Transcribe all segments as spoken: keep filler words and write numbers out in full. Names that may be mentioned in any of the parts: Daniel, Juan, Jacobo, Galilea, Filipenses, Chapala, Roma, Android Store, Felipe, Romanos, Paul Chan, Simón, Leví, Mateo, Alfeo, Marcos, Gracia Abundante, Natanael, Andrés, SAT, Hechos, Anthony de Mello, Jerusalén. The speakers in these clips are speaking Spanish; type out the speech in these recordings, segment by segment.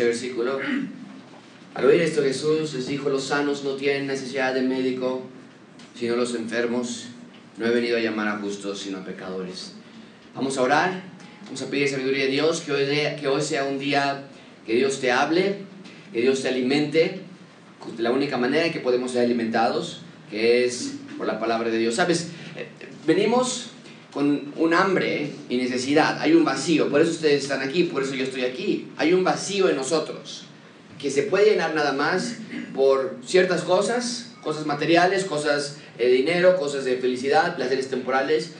ese versículo. Al oír esto, Jesús les dijo: los sanos no tienen necesidad de médico, sino los enfermos. No he venido a llamar a justos, sino a pecadores. Vamos a orar, vamos a pedir sabiduría de Dios, que hoy, que hoy sea un día que Dios te hable, que Dios te alimente. La única manera en que podemos ser alimentados, que es por la palabra de Dios. Sabes, venimos con un hambre y necesidad, hay un vacío, por eso ustedes están aquí, por eso yo estoy aquí. Hay un vacío en nosotros que se puede llenar nada más por ciertas cosas, cosas materiales, cosas de dinero, cosas de felicidad, placeres temporales,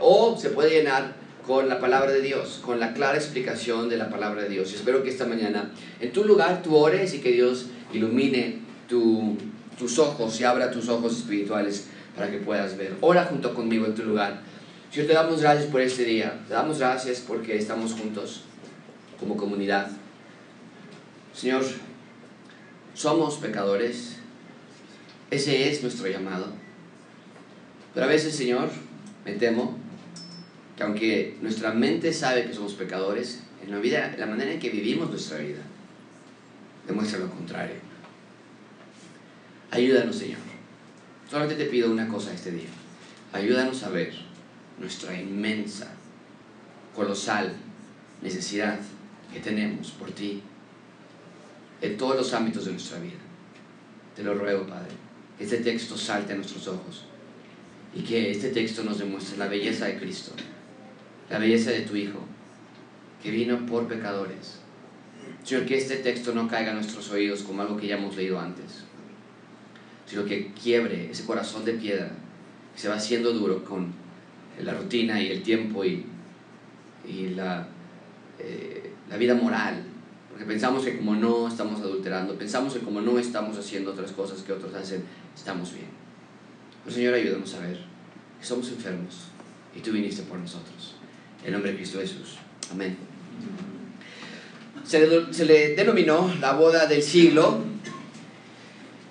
o se puede llenar con la palabra de Dios, con la clara explicación de la palabra de Dios. Y espero que esta mañana en tu lugar tú ores y que Dios ilumine tu, tus ojos y abra tus ojos espirituales para que puedas ver. Ora junto conmigo en tu lugar. Señor, te damos gracias por este día, te damos gracias porque estamos juntos como comunidad. Señor, somos pecadores, ese es nuestro llamado. Pero a veces, Señor, me temo que aunque nuestra mente sabe que somos pecadores, en la vida, en la manera en que vivimos nuestra vida, demuestra lo contrario. Ayúdanos, Señor. Solamente te pido una cosa este día. Ayúdanos a ver nuestra inmensa, colosal necesidad que tenemos por ti en todos los ámbitos de nuestra vida. Te lo ruego, Padre, que este texto salte a nuestros ojos y que este texto nos demuestre la belleza de Cristo, la belleza de tu Hijo, que vino por pecadores. Señor, que este texto no caiga a nuestros oídos como algo que ya hemos leído antes, sino que quiebre ese corazón de piedra que se va haciendo duro con la rutina y el tiempo y, y la, eh, la vida moral. Porque pensamos que como no estamos adulterando, pensamos que como no estamos haciendo otras cosas que otros hacen, estamos bien. Pero Señor, ayúdanos a ver que somos enfermos y tú viniste por nosotros. En el nombre de Cristo Jesús. Amén. Se le, se le denominó la boda del siglo.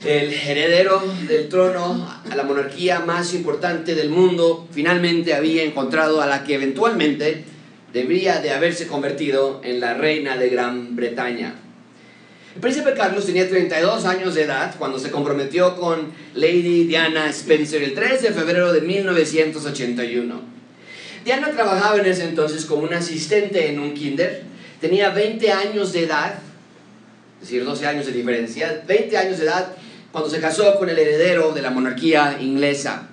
El heredero del trono a la monarquía más importante del mundo finalmente había encontrado a la que eventualmente debía de haberse convertido en la reina de Gran Bretaña. El príncipe Carlos tenía treinta y dos años de edad cuando se comprometió con Lady Diana Spencer el tres de febrero de mil novecientos ochenta y uno. Diana trabajaba en ese entonces como una asistente en un kinder. Tenía veinte años de edad, es decir, doce años de diferencia, veinte años de edad cuando se casó con el heredero de la monarquía inglesa.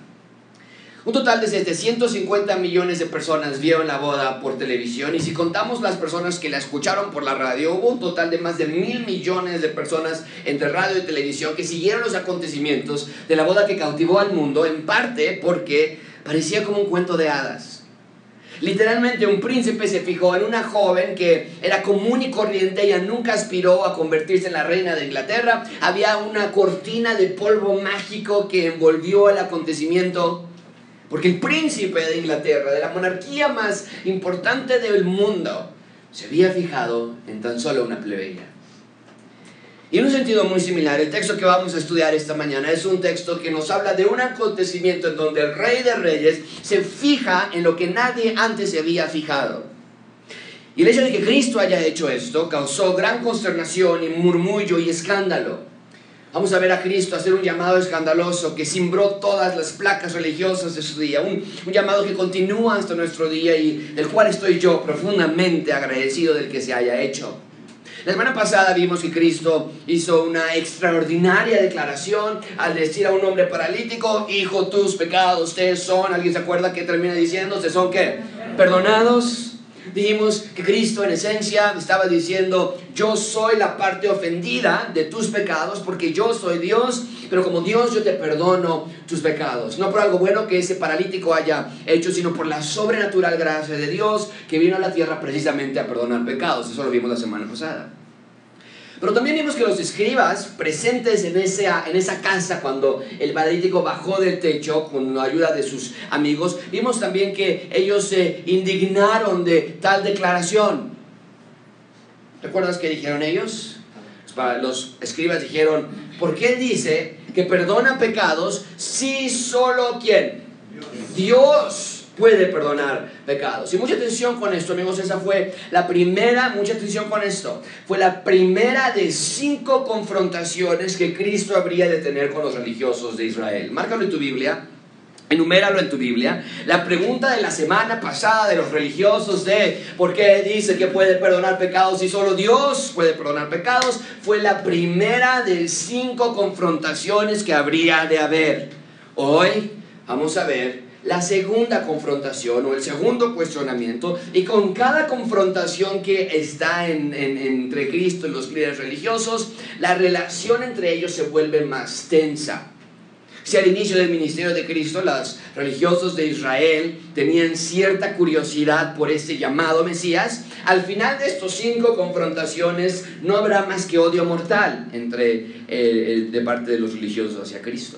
Un total de setecientos cincuenta millones de personas vieron la boda por televisión, y si contamos las personas que la escucharon por la radio, hubo un total de más de mil millones de personas entre radio y televisión que siguieron los acontecimientos de la boda que cautivó al mundo, en parte porque parecía como un cuento de hadas. Literalmente un príncipe se fijó en una joven que era común y corriente, ella nunca aspiró a convertirse en la reina de Inglaterra, había una cortina de polvo mágico que envolvió el acontecimiento. Porque el príncipe de Inglaterra, de la monarquía más importante del mundo, se había fijado en tan solo una plebeya. Y en un sentido muy similar, el texto que vamos a estudiar esta mañana es un texto que nos habla de un acontecimiento en donde el Rey de Reyes se fija en lo que nadie antes se había fijado. Y el hecho de que Cristo haya hecho esto causó gran consternación y murmullo y escándalo. Vamos a ver a Cristo hacer un llamado escandaloso que cimbró todas las placas religiosas de su día. Un, un llamado que continúa hasta nuestro día y del cual estoy yo profundamente agradecido del que se haya hecho. La semana pasada vimos que Cristo hizo una extraordinaria declaración al decir a un hombre paralítico: hijo, tus pecados te son. ¿Alguien se acuerda que termina diciendo? ¿Te son qué? Perdonados. Dijimos que Cristo en esencia estaba diciendo: yo soy la parte ofendida de tus pecados porque yo soy Dios, pero como Dios yo te perdono tus pecados. No por algo bueno que ese paralítico haya hecho, sino por la sobrenatural gracia de Dios que vino a la tierra precisamente a perdonar pecados. Eso lo vimos la semana pasada. Pero también vimos que los escribas presentes en esa, en esa casa cuando el paralítico bajó del techo con la ayuda de sus amigos, vimos también que ellos se indignaron de tal declaración. ¿Recuerdas qué dijeron ellos? Los escribas dijeron: ¿por qué dice que perdona pecados si solo quién? Dios. Dios puede perdonar pecados. Y mucha atención con esto, amigos, esa fue la primera, mucha atención con esto, fue la primera de cinco confrontaciones que Cristo habría de tener con los religiosos de Israel. Márcalo en tu Biblia, enuméralo en tu Biblia. La pregunta de la semana pasada de los religiosos de por qué dice que puede perdonar pecados y solo Dios puede perdonar pecados, fue la primera de cinco confrontaciones que habría de haber. Hoy vamos a ver la segunda confrontación o el segundo cuestionamiento, y con cada confrontación que está en, en, entre Cristo y los líderes religiosos, la relación entre ellos se vuelve más tensa. Si al inicio del ministerio de Cristo los religiosos de Israel tenían cierta curiosidad por este llamado Mesías, al final de estos cinco confrontaciones no habrá más que odio mortal entre, eh, de parte de los religiosos hacia Cristo.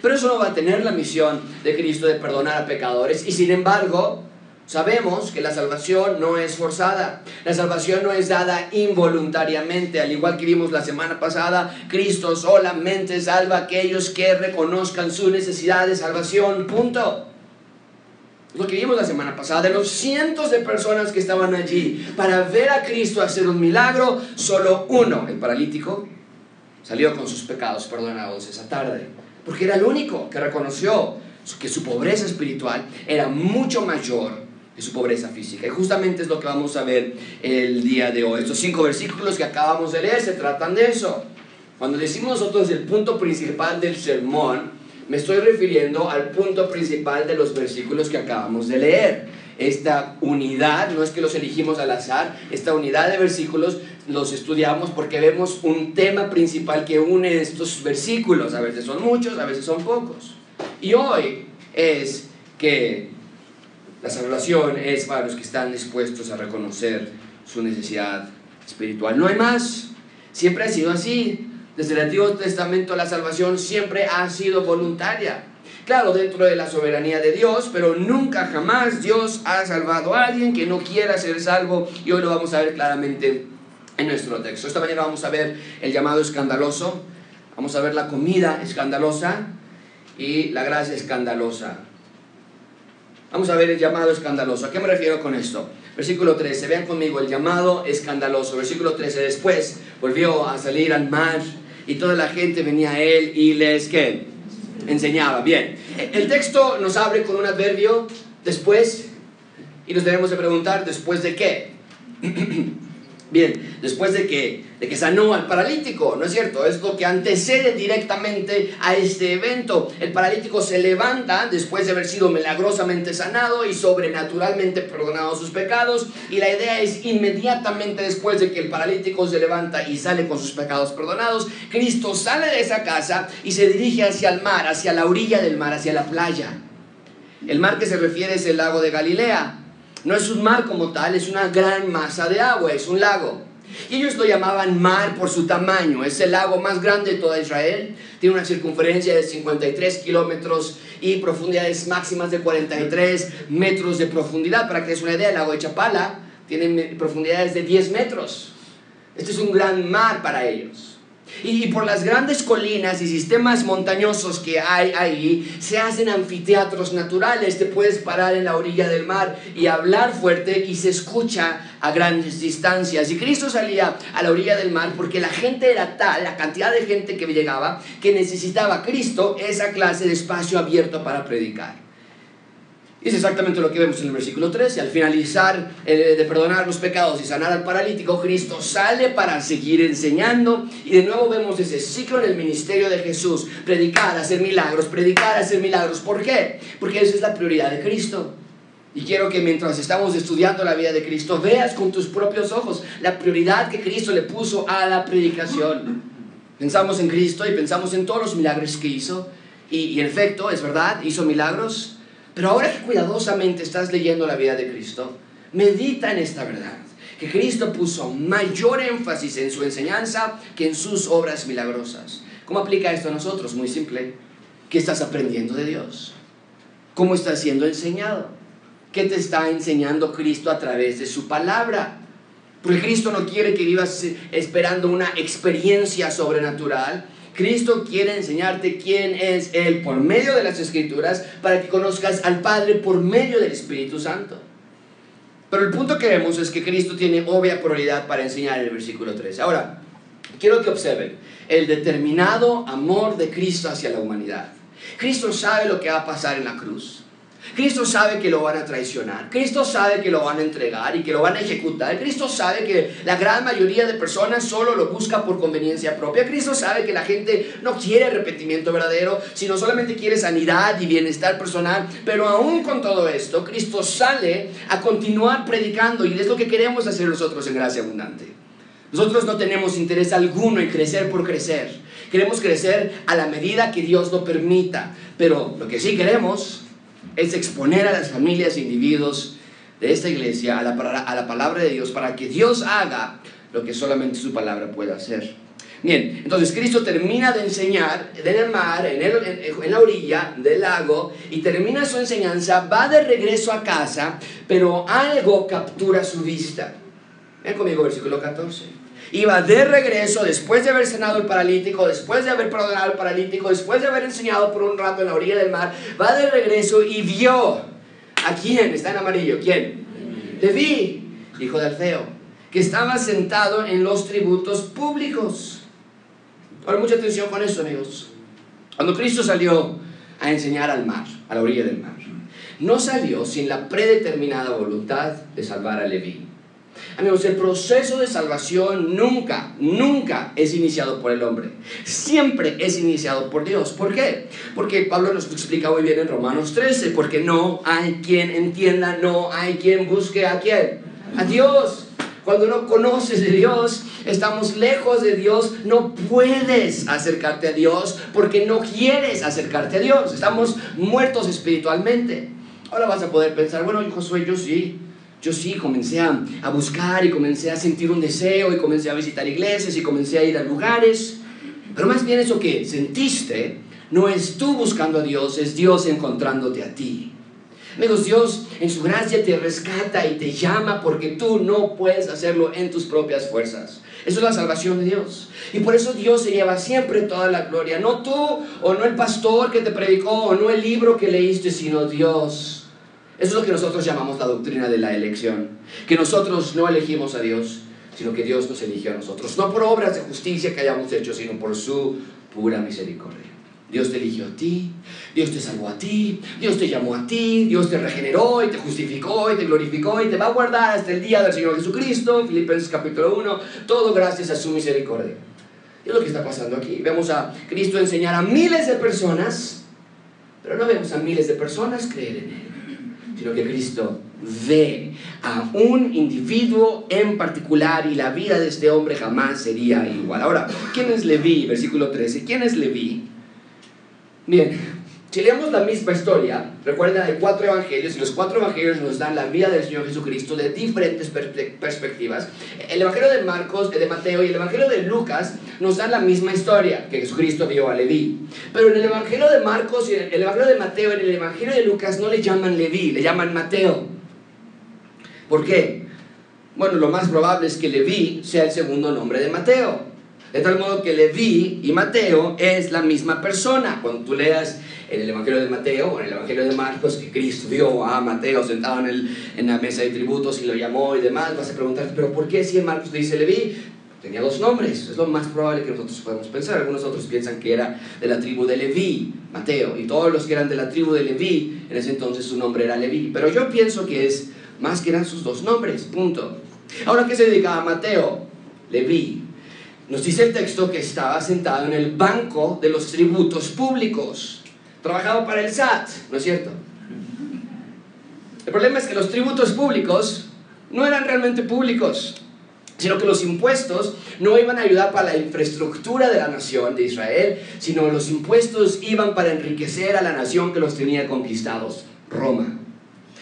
Pero eso no va a tener la misión de Cristo de perdonar a pecadores, y sin embargo sabemos que la salvación no es forzada, la salvación no es dada involuntariamente. Al igual que vimos la semana pasada, Cristo solamente salva a aquellos que reconozcan su necesidad de salvación, punto. Lo que vimos la semana pasada, de los cientos de personas que estaban allí para ver a Cristo hacer un milagro, solo uno, el paralítico, salió con sus pecados perdonados esa tarde, porque era el único que reconoció que su pobreza espiritual era mucho mayor de su pobreza física. Y justamente es lo que vamos a ver el día de hoy. Estos cinco versículos que acabamos de leer se tratan de eso. Cuando decimos nosotros el punto principal del sermón, me estoy refiriendo al punto principal de los versículos que acabamos de leer. Esta unidad, no es que los elegimos al azar, esta unidad de versículos los estudiamos porque vemos un tema principal que une estos versículos. A veces son muchos, a veces son pocos. Y hoy es que la salvación es para los que están dispuestos a reconocer su necesidad espiritual. No hay más. Siempre ha sido así. Desde el Antiguo Testamento la salvación siempre ha sido voluntaria. Claro, dentro de la soberanía de Dios, pero nunca jamás Dios ha salvado a alguien que no quiera ser salvo. Y hoy lo vamos a ver claramente en nuestro texto. Esta mañana vamos a ver el llamado escandaloso. Vamos a ver la comida escandalosa y la gracia escandalosa. Vamos a ver el llamado escandaloso. ¿A qué me refiero con esto? Versículo trece, vean conmigo, el llamado escandaloso. Versículo trece, después volvió a salir al mar y toda la gente venía a él y les, ¿qué? Enseñaba. Bien, el texto nos abre con un adverbio, después, y nos debemos de preguntar, ¿después de qué? Bien, después de que, de que sanó al paralítico, ¿no es cierto? Es lo que antecede directamente a este evento. El paralítico se levanta después de haber sido milagrosamente sanado y sobrenaturalmente perdonado sus pecados. Y la idea es, inmediatamente después de que el paralítico se levanta y sale con sus pecados perdonados, Cristo sale de esa casa y se dirige hacia el mar, hacia la orilla del mar, hacia la playa. El mar que se refiere es el lago de Galilea. No es un mar como tal, es una gran masa de agua, es un lago. Y ellos lo llamaban mar por su tamaño. Es el lago más grande de toda Israel. Tiene una circunferencia de cincuenta y tres kilómetros y profundidades máximas de cuarenta y tres metros de profundidad. Para que te des una idea, el lago de Chapala tiene profundidades de diez metros. Este es un gran mar para ellos. Y por las grandes colinas y sistemas montañosos que hay ahí, se hacen anfiteatros naturales. Te puedes parar en la orilla del mar y hablar fuerte y se escucha a grandes distancias. Y Cristo salía a la orilla del mar porque la gente era tal, la cantidad de gente que llegaba, que necesitaba Cristo esa clase de espacio abierto para predicar. Es exactamente lo que vemos en el versículo trece. Al finalizar eh, de perdonar los pecados y sanar al paralítico, Cristo sale para seguir enseñando. Y de nuevo vemos ese ciclo en el ministerio de Jesús. Predicar, hacer milagros, predicar, hacer milagros. ¿Por qué? Porque esa es la prioridad de Cristo. Y quiero que mientras estamos estudiando la vida de Cristo, veas con tus propios ojos la prioridad que Cristo le puso a la predicación. Pensamos en Cristo y pensamos en todos los milagros que hizo. Y, y en efecto, es verdad, hizo milagros. Pero ahora que cuidadosamente estás leyendo la vida de Cristo, medita en esta verdad, que Cristo puso mayor énfasis en su enseñanza que en sus obras milagrosas. ¿Cómo aplica esto a nosotros? Muy simple. ¿Qué estás aprendiendo de Dios? ¿Cómo estás siendo enseñado? ¿Qué te está enseñando Cristo a través de su palabra? Porque Cristo no quiere que vivas esperando una experiencia sobrenatural, Cristo quiere enseñarte quién es Él por medio de las Escrituras para que conozcas al Padre por medio del Espíritu Santo. Pero el punto que vemos es que Cristo tiene obvia prioridad para enseñar el versículo tres. Ahora, quiero que observen el determinado amor de Cristo hacia la humanidad. Cristo sabe lo que va a pasar en la cruz. Cristo sabe que lo van a traicionar. Cristo sabe que lo van a entregar y que lo van a ejecutar. Cristo sabe que la gran mayoría de personas solo lo busca por conveniencia propia. Cristo sabe que la gente no quiere arrepentimiento verdadero, sino solamente quiere sanidad y bienestar personal. Pero aún con todo esto, Cristo sale a continuar predicando, y es lo que queremos hacer nosotros en Gracia Abundante. Nosotros no tenemos interés alguno en crecer por crecer. Queremos crecer a la medida que Dios lo permita. Pero lo que sí queremos es exponer a las familias e individuos de esta iglesia a la, a la palabra de Dios, para que Dios haga lo que solamente su palabra puede hacer. Bien, entonces Cristo termina de enseñar en el mar, en, el, en, en la orilla del lago, y termina su enseñanza, va de regreso a casa, pero algo captura su vista. Ven conmigo versículo catorce. Iba de regreso después de haber sanado al paralítico, después de haber perdonado al paralítico, después de haber enseñado por un rato en la orilla del mar. Va de regreso y vio. ¿A quién? Está en amarillo. ¿Quién? Leví, hijo de Alfeo, que estaba sentado en los tributos públicos. Ahora, mucha atención con eso, amigos. Cuando Cristo salió a enseñar al mar, a la orilla del mar, no salió sin la predeterminada voluntad de salvar a Leví. Amigos, el proceso de salvación nunca, nunca es iniciado por el hombre. Siempre es iniciado por Dios. ¿Por qué? Porque Pablo nos explica muy bien en Romanos trece. Porque no hay quien entienda, no hay quien busque a quién. A Dios. Cuando no conoces de Dios, estamos lejos de Dios, no puedes acercarte a Dios porque no quieres acercarte a Dios. Estamos muertos espiritualmente. Ahora vas a poder pensar, bueno, Josué, yo sí. Yo sí comencé a, a buscar y comencé a sentir un deseo y comencé a visitar iglesias y comencé a ir a lugares. Pero más bien eso que sentiste no es tú buscando a Dios, es Dios encontrándote a ti. Amigos, Dios en su gracia te rescata y te llama porque tú no puedes hacerlo en tus propias fuerzas. Eso es la salvación de Dios. Y por eso Dios se lleva siempre toda la gloria. No tú o no el pastor que te predicó o no el libro que leíste, sino Dios. Eso es lo que nosotros llamamos la doctrina de la elección. Que nosotros no elegimos a Dios, sino que Dios nos eligió a nosotros. No por obras de justicia que hayamos hecho, sino por su pura misericordia. Dios te eligió a ti, Dios te salvó a ti, Dios te llamó a ti, Dios te regeneró y te justificó y te glorificó y te va a guardar hasta el día del Señor Jesucristo. Filipenses capítulo uno, todo gracias a su misericordia. Y es lo que está pasando aquí. Vemos a Cristo enseñar a miles de personas, pero no vemos a miles de personas creer en Él, sino que Cristo ve a un individuo en particular y la vida de este hombre jamás sería igual. Ahora, ¿quién es Leví? Versículo trece. ¿Quién es Leví? Bien, si leemos la misma historia, recuerda, hay cuatro evangelios y los cuatro evangelios nos dan la vida del Señor Jesucristo de diferentes perspectivas. El evangelio de Marcos, el de Mateo y el evangelio de Lucas nos dan la misma historia, que Jesucristo vio a Leví. Pero en el evangelio de Marcos, y en el evangelio de Mateo y en el evangelio de Lucas no le llaman Leví, le llaman Mateo. ¿Por qué? Bueno, lo más probable es que Leví sea el segundo nombre de Mateo. De tal modo que Leví y Mateo es la misma persona. Cuando tú leas en el evangelio de Mateo o en el evangelio de Marcos que Cristo vio a Mateo sentado en, el, en la mesa de tributos y lo llamó y demás, vas a preguntarte, ¿pero por qué si en Marcos te dice Leví? Tenía dos nombres. Es lo más probable que nosotros podemos pensar. Algunos otros piensan que era de la tribu de Leví, Mateo. Y todos los que eran de la tribu de Leví, en ese entonces su nombre era Leví. Pero yo pienso que es más que eran sus dos nombres, punto. Ahora, ¿qué se dedicaba a Mateo? Leví. Nos dice el texto que estaba sentado en el banco de los tributos públicos. Trabajaba para el S A T, ¿no es cierto? El problema es que los tributos públicos no eran realmente públicos, sino que los impuestos no iban a ayudar para la infraestructura de la nación de Israel, sino los impuestos iban para enriquecer a la nación que los tenía conquistados, Roma.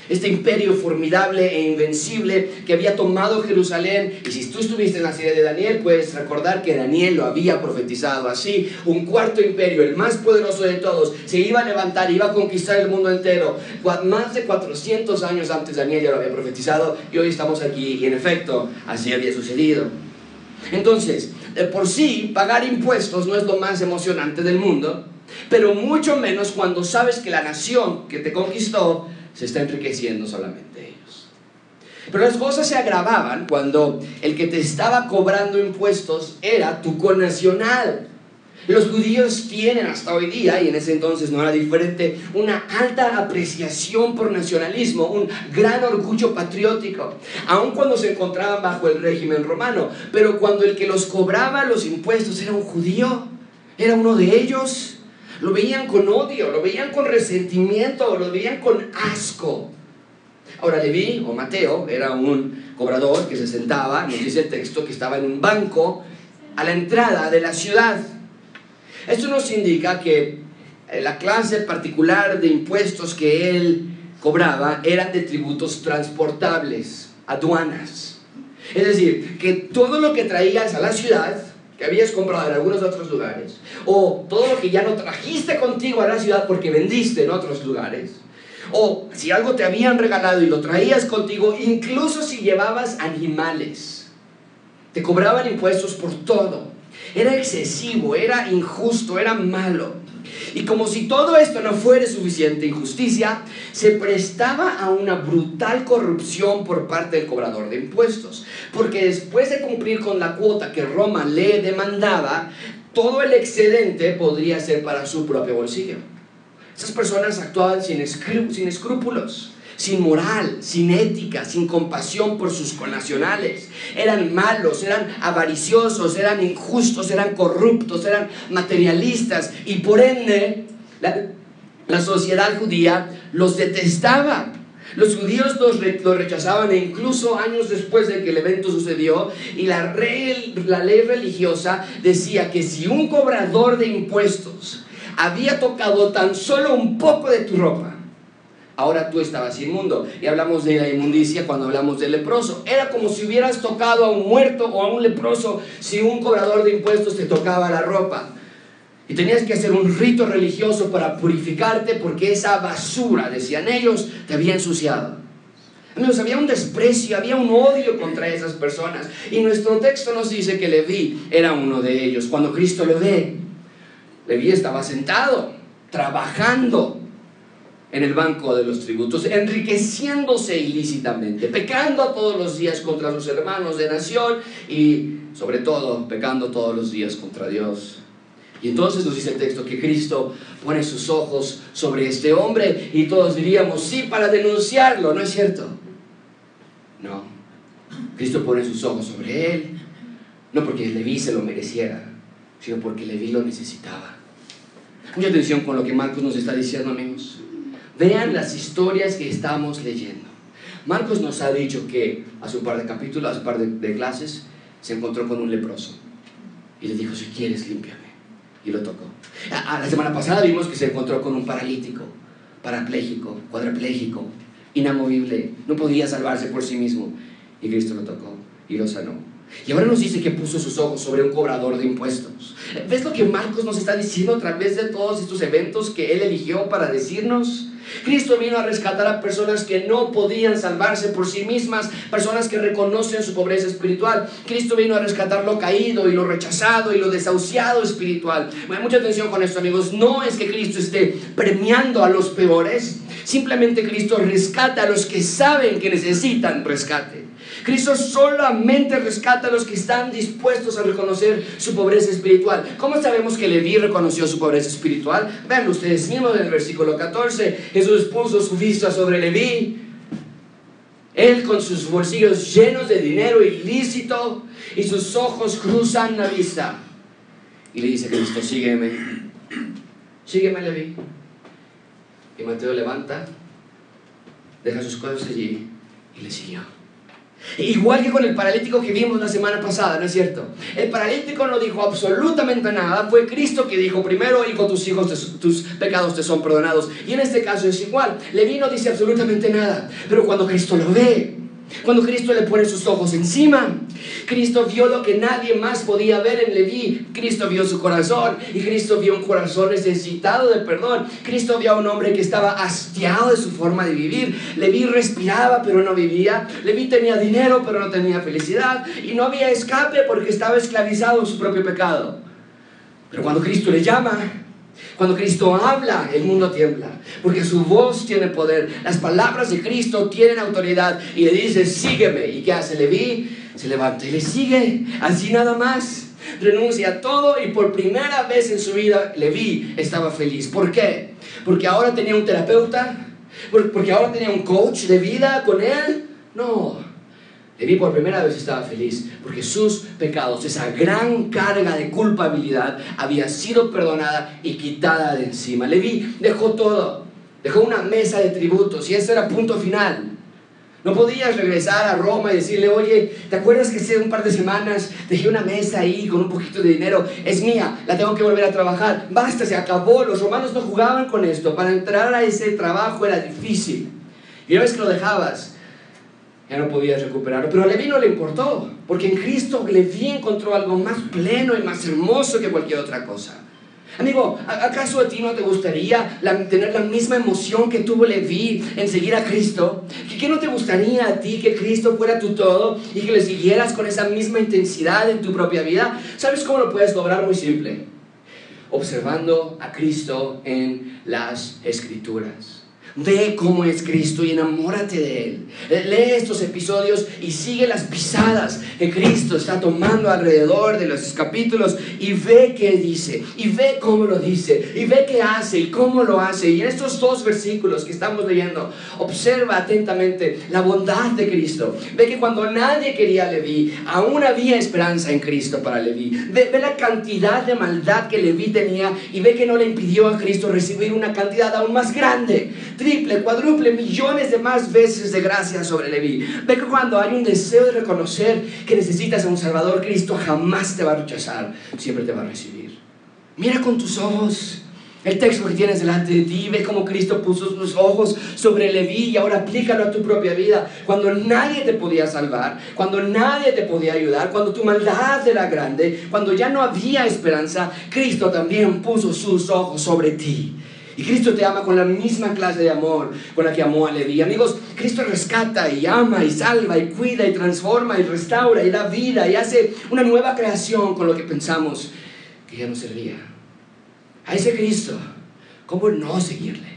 Este imperio formidable e invencible que había tomado Jerusalén. Y si tú estuviste en la serie de Daniel, puedes recordar que Daniel lo había profetizado así. Un cuarto imperio, el más poderoso de todos, se iba a levantar, iba a conquistar el mundo entero. Más de cuatrocientos años antes Daniel ya lo había profetizado, y hoy estamos aquí, y en efecto, así había sucedido. Entonces, De por sí, pagar impuestos no es lo más emocionante del mundo, pero mucho menos cuando sabes que la nación que te conquistó se está enriqueciendo solamente ellos. Pero las cosas se agravaban cuando el que te estaba cobrando impuestos era tu connacional. Los judíos tienen hasta hoy día, y en ese entonces no era diferente, una alta apreciación por nacionalismo, un gran orgullo patriótico, aun cuando se encontraban bajo el régimen romano. Pero cuando el que los cobraba los impuestos era un judío, era uno de ellos, lo veían con odio, lo veían con resentimiento, lo veían con asco. Ahora, Leví o Mateo era un cobrador que se sentaba, nos dice el texto, que estaba en un banco a la entrada de la ciudad. Esto nos indica que la clase particular de impuestos que él cobraba eran de tributos transportables, aduanas. Es decir, que todo lo que traías a la ciudad, que habías comprado en algunos otros lugares, o todo lo que ya no trajiste contigo a la ciudad porque vendiste en otros lugares, o si algo te habían regalado y lo traías contigo, incluso si llevabas animales, te cobraban impuestos por todo. Era excesivo, era injusto, era malo. Y como si todo esto no fuera suficiente injusticia, se prestaba a una brutal corrupción por parte del cobrador de impuestos, porque después de cumplir con la cuota que Roma le demandaba, todo el excedente podría ser para su propio bolsillo. Esas personas actuaban sin escrúpulos, sin moral, sin ética, sin compasión por sus connacionales. Eran malos, eran avariciosos, eran injustos, eran corruptos, eran materialistas, y por ende la, la sociedad judía los detestaba. Los judíos los, re, los rechazaban, e incluso años después de que el evento sucedió, y la, re, la ley religiosa decía que si un cobrador de impuestos había tocado tan solo un poco de tu ropa, ahora tú estabas inmundo. Y hablamos de la inmundicia cuando hablamos del leproso. Era como si hubieras tocado a un muerto o a un leproso si un cobrador de impuestos te tocaba la ropa. Y tenías que hacer un rito religioso para purificarte, porque esa basura, decían ellos, te había ensuciado. Amigos, había un desprecio, había un odio contra esas personas. Y nuestro texto nos dice que Leví era uno de ellos. Cuando Cristo lo ve, Leví estaba sentado, trabajando en el banco de los tributos, enriqueciéndose ilícitamente, pecando todos los días contra sus hermanos de nación, y sobre todo pecando todos los días contra Dios. Y entonces nos dice el texto que Cristo pone sus ojos sobre este hombre, y todos diríamos, sí, para denunciarlo, ¿no es cierto? No, Cristo pone sus ojos sobre él, no porque Leví se lo mereciera, sino porque Leví lo necesitaba. Mucha atención con lo que Marcos nos está diciendo, amigos. Vean las historias que estamos leyendo. Marcos nos ha dicho que hace un par de capítulos, hace un par de, de clases, se encontró con un leproso y le dijo, si quieres, límpiame, y lo tocó. A, a la semana pasada vimos que se encontró con un paralítico, parapléjico, cuadrapléjico, inamovible, no podía salvarse por sí mismo, y Cristo lo tocó y lo sanó. Y ahora nos dice que puso sus ojos sobre un cobrador de impuestos. ¿Ves lo que Marcos nos está diciendo a través de todos estos eventos que él eligió para decirnos? Cristo vino a rescatar a personas que no podían salvarse por sí mismas, personas que reconocen su pobreza espiritual. Cristo vino a rescatar lo caído y lo rechazado y lo desahuciado espiritual. Bueno, mucha atención con esto, amigos. No es que Cristo esté premiando a los peores, simplemente Cristo rescata a los que saben que necesitan rescate. Cristo solamente rescata a los que están dispuestos a reconocer su pobreza espiritual. ¿Cómo sabemos que Leví reconoció su pobreza espiritual? Vean ustedes mismos en el versículo catorce. Jesús puso su vista sobre Leví, él con sus bolsillos llenos de dinero ilícito, y sus ojos cruzan la vista, y le dice Cristo, sígueme, sígueme, Leví. Y Mateo levanta, deja sus cosas allí y le siguió. Igual que con el paralítico que vimos la semana pasada, ¿no es cierto? El paralítico no dijo absolutamente nada, fue Cristo que dijo, primero, hijo, tus hijos te, tus pecados te son perdonados. Y en este caso es igual, Leví no dice absolutamente nada, pero cuando Cristo lo ve, Cuando Cristo le pone sus ojos encima, Cristo vio lo que nadie más podía ver en Leví. Cristo vio su corazón, y Cristo vio un corazón necesitado de perdón. Cristo vio a un hombre que estaba hastiado de su forma de vivir. Leví respiraba pero no vivía. Leví tenía dinero pero no tenía felicidad, y no había escape porque estaba esclavizado en su propio pecado. Pero cuando Cristo le llama, cuando Cristo habla, el mundo tiembla, porque su voz tiene poder. Las palabras de Cristo tienen autoridad, y le dice: sígueme. ¿Y qué hace Leví? Se levanta y le sigue, así nada más. Renuncia a todo, y por primera vez en su vida Leví estaba feliz. ¿Por qué? Porque ahora tenía un terapeuta, porque ahora tenía un coach de vida con él. No, Leví por primera vez estaba feliz porque sus pecados, esa gran carga de culpabilidad, había sido perdonada y quitada de encima. Leví dejó todo, dejó una mesa de tributos, y ese era punto final. No podías regresar a Roma y decirle: oye, ¿te acuerdas que hace un par de semanas dejé una mesa ahí con un poquito de dinero? Es mía, la tengo que volver a trabajar. Basta, se acabó. Los romanos no jugaban con esto. Para entrar a ese trabajo era difícil, y una vez que lo dejabas, ya no podías recuperarlo. Pero a Leví no le importó, porque en Cristo Leví encontró algo más pleno y más hermoso que cualquier otra cosa. Amigo, ¿acaso a ti no te gustaría la, tener la misma emoción que tuvo Leví en seguir a Cristo? ¿Qué, ¿Qué no te gustaría a ti que Cristo fuera tu todo y que le siguieras con esa misma intensidad en tu propia vida? ¿Sabes cómo lo puedes lograr? Muy simple: observando a Cristo en las Escrituras. Ve cómo es Cristo y enamórate de Él. Lee estos episodios y sigue las pisadas que Cristo está tomando alrededor de los capítulos, y ve qué dice, y ve cómo lo dice, y ve qué hace y cómo lo hace. Y en estos dos versículos que estamos leyendo, observa atentamente la bondad de Cristo. Ve que cuando nadie quería a Leví, aún había esperanza en Cristo para Leví. Ve, ve la cantidad de maldad que Leví tenía, y ve que no le impidió a Cristo recibir una cantidad aún más grande, triple, cuádruple, millones de más veces de gracia sobre Leví. Ve que cuando hay un deseo de reconocer que necesitas a un Salvador, Cristo jamás te va a rechazar, siempre te va a recibir. Mira con tus ojos el texto que tienes delante de ti. Ve cómo Cristo puso sus ojos sobre Leví, y ahora aplícalo a tu propia vida. Cuando nadie te podía salvar, cuando nadie te podía ayudar, cuando tu maldad era grande, cuando ya no había esperanza, Cristo también puso sus ojos sobre ti. Y Cristo te ama con la misma clase de amor con la que amó a Leví. Amigos, Cristo rescata y ama y salva y cuida y transforma y restaura y da vida y hace una nueva creación con lo que pensamos que ya no servía. A ese Cristo, ¿cómo no seguirle?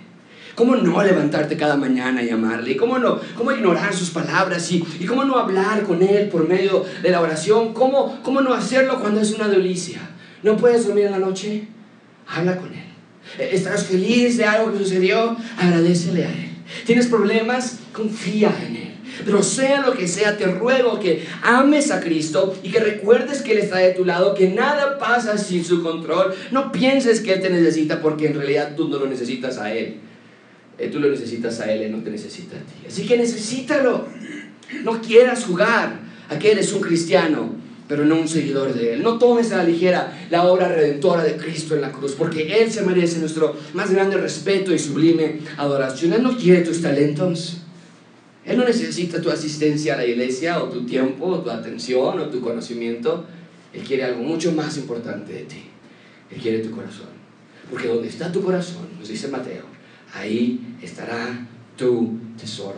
¿Cómo no levantarte cada mañana y amarle? ¿Y cómo no? ¿Cómo ignorar sus palabras? ¿Y, y cómo no hablar con Él por medio de la oración? ¿Cómo, cómo no hacerlo cuando es una delicia? ¿No puedes dormir en la noche? Habla con Él. ¿Estás feliz de algo que sucedió? Agradécele a Él. ¿Tienes problemas? Confía en Él. Pero sea lo que sea, te ruego que ames a Cristo y que recuerdes que Él está de tu lado, que nada pasa sin su control. No pienses que Él te necesita, porque en realidad tú no lo necesitas a Él. Tú lo necesitas a Él, Él no te necesita a ti. Así que necesítalo. No quieras jugar a que eres un cristiano, pero no un seguidor de Él. No tomes a la ligera la obra redentora de Cristo en la cruz, porque Él se merece nuestro más grande respeto y sublime adoración. Él no quiere tus talentos. Él no necesita tu asistencia a la iglesia, o tu tiempo, o tu atención, o tu conocimiento. Él quiere algo mucho más importante de ti. Él quiere tu corazón, porque donde está tu corazón, nos dice Mateo, ahí estará tu tesoro.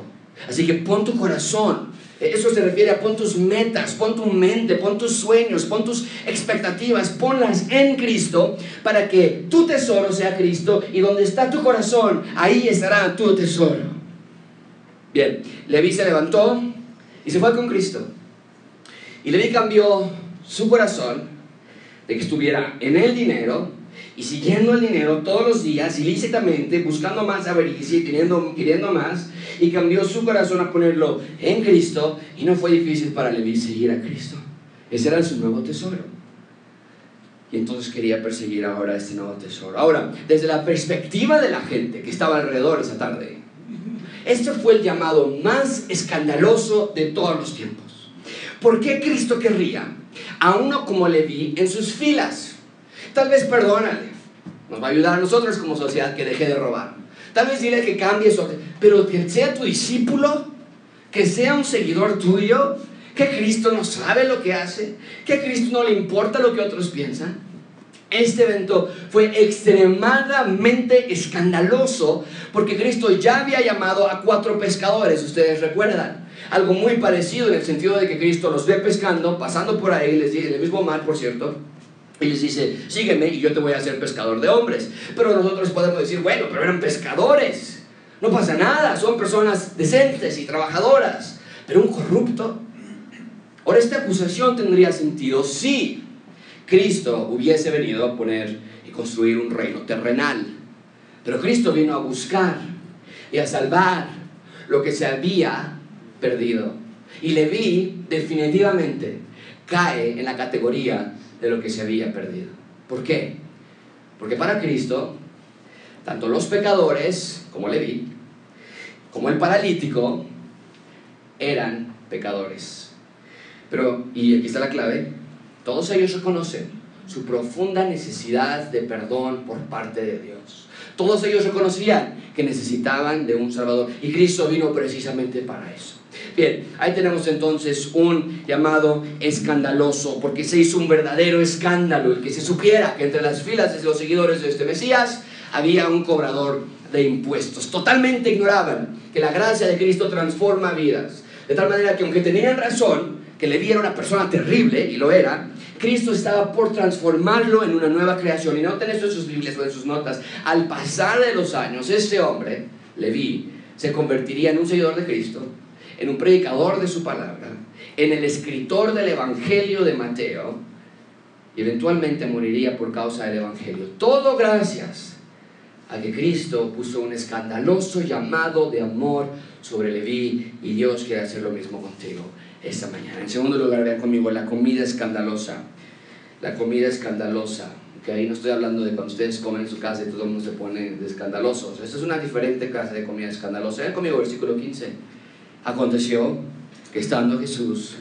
Así que pon tu corazón. Eso se refiere a pon tus metas, pon tu mente, pon tus sueños, pon tus expectativas, ponlas en Cristo, para que tu tesoro sea Cristo, y donde está tu corazón, ahí estará tu tesoro. Bien, Leví se levantó y se fue con Cristo, y Leví cambió su corazón de que estuviera en el dinero y siguiendo el dinero todos los días ilícitamente, buscando más avaricia y queriendo, queriendo más, y cambió su corazón a ponerlo en Cristo. Y no fue difícil para Leví seguir a Cristo. Ese era su nuevo tesoro, y entonces quería perseguir ahora este nuevo tesoro. Ahora, desde la perspectiva de la gente que estaba alrededor esa tarde, este fue el llamado más escandaloso de todos los tiempos. ¿Por qué Cristo querría a uno como Leví en sus filas? Tal vez perdónale, nos va a ayudar a nosotros como sociedad que deje de robar. Tal vez dile que cambie eso, pero que sea tu discípulo, que sea un seguidor tuyo, que Cristo no sabe lo que hace, que a Cristo no le importa lo que otros piensan. Este evento fue extremadamente escandaloso porque Cristo ya había llamado a cuatro pescadores, ustedes recuerdan. Algo muy parecido en el sentido de que Cristo los ve pescando, pasando por ahí, les dice, en el mismo mar, por cierto, y les dice, sígueme y yo te voy a hacer pescador de hombres. Pero nosotros podemos decir, bueno, pero eran pescadores, no pasa nada, son personas decentes y trabajadoras, pero un corrupto. Ahora, esta acusación tendría sentido si Cristo hubiese venido a poner y construir un reino terrenal. Pero Cristo vino a buscar y a salvar lo que se había perdido. Y Leví definitivamente cae en la categoría de lo que se había perdido. ¿Por qué? Porque para Cristo, tanto los pecadores como Leví, como el paralítico, eran pecadores. Pero, y aquí está la clave, todos ellos reconocen su profunda necesidad de perdón por parte de Dios. Todos ellos reconocían que necesitaban de un Salvador. Y Cristo vino precisamente para eso. Bien, ahí tenemos entonces un llamado escandaloso, porque se hizo un verdadero escándalo el que se supiera que entre las filas de los seguidores de este Mesías había un cobrador de impuestos. Totalmente ignoraban que la gracia de Cristo transforma vidas. De tal manera que aunque tenían razón, que Leví era una persona terrible, y lo era, Cristo estaba por transformarlo en una nueva creación. Y noten esto en sus Biblias o en sus notas. Al pasar de los años, este hombre, Leví, se convertiría en un seguidor de Cristo, en un predicador de su palabra, en el escritor del Evangelio de Mateo, y eventualmente moriría por causa del Evangelio. Todo gracias a que Cristo puso un escandaloso llamado de amor sobre Leví, y Dios quiere hacer lo mismo contigo esta mañana. En segundo lugar, vean conmigo la comida escandalosa. La comida escandalosa. Que ahí no estoy hablando de cuando ustedes comen en su casa y todo el mundo se pone de escandalosos. Esta es una diferente clase de comida escandalosa. Vean conmigo versículo quince. Aconteció que estando Jesús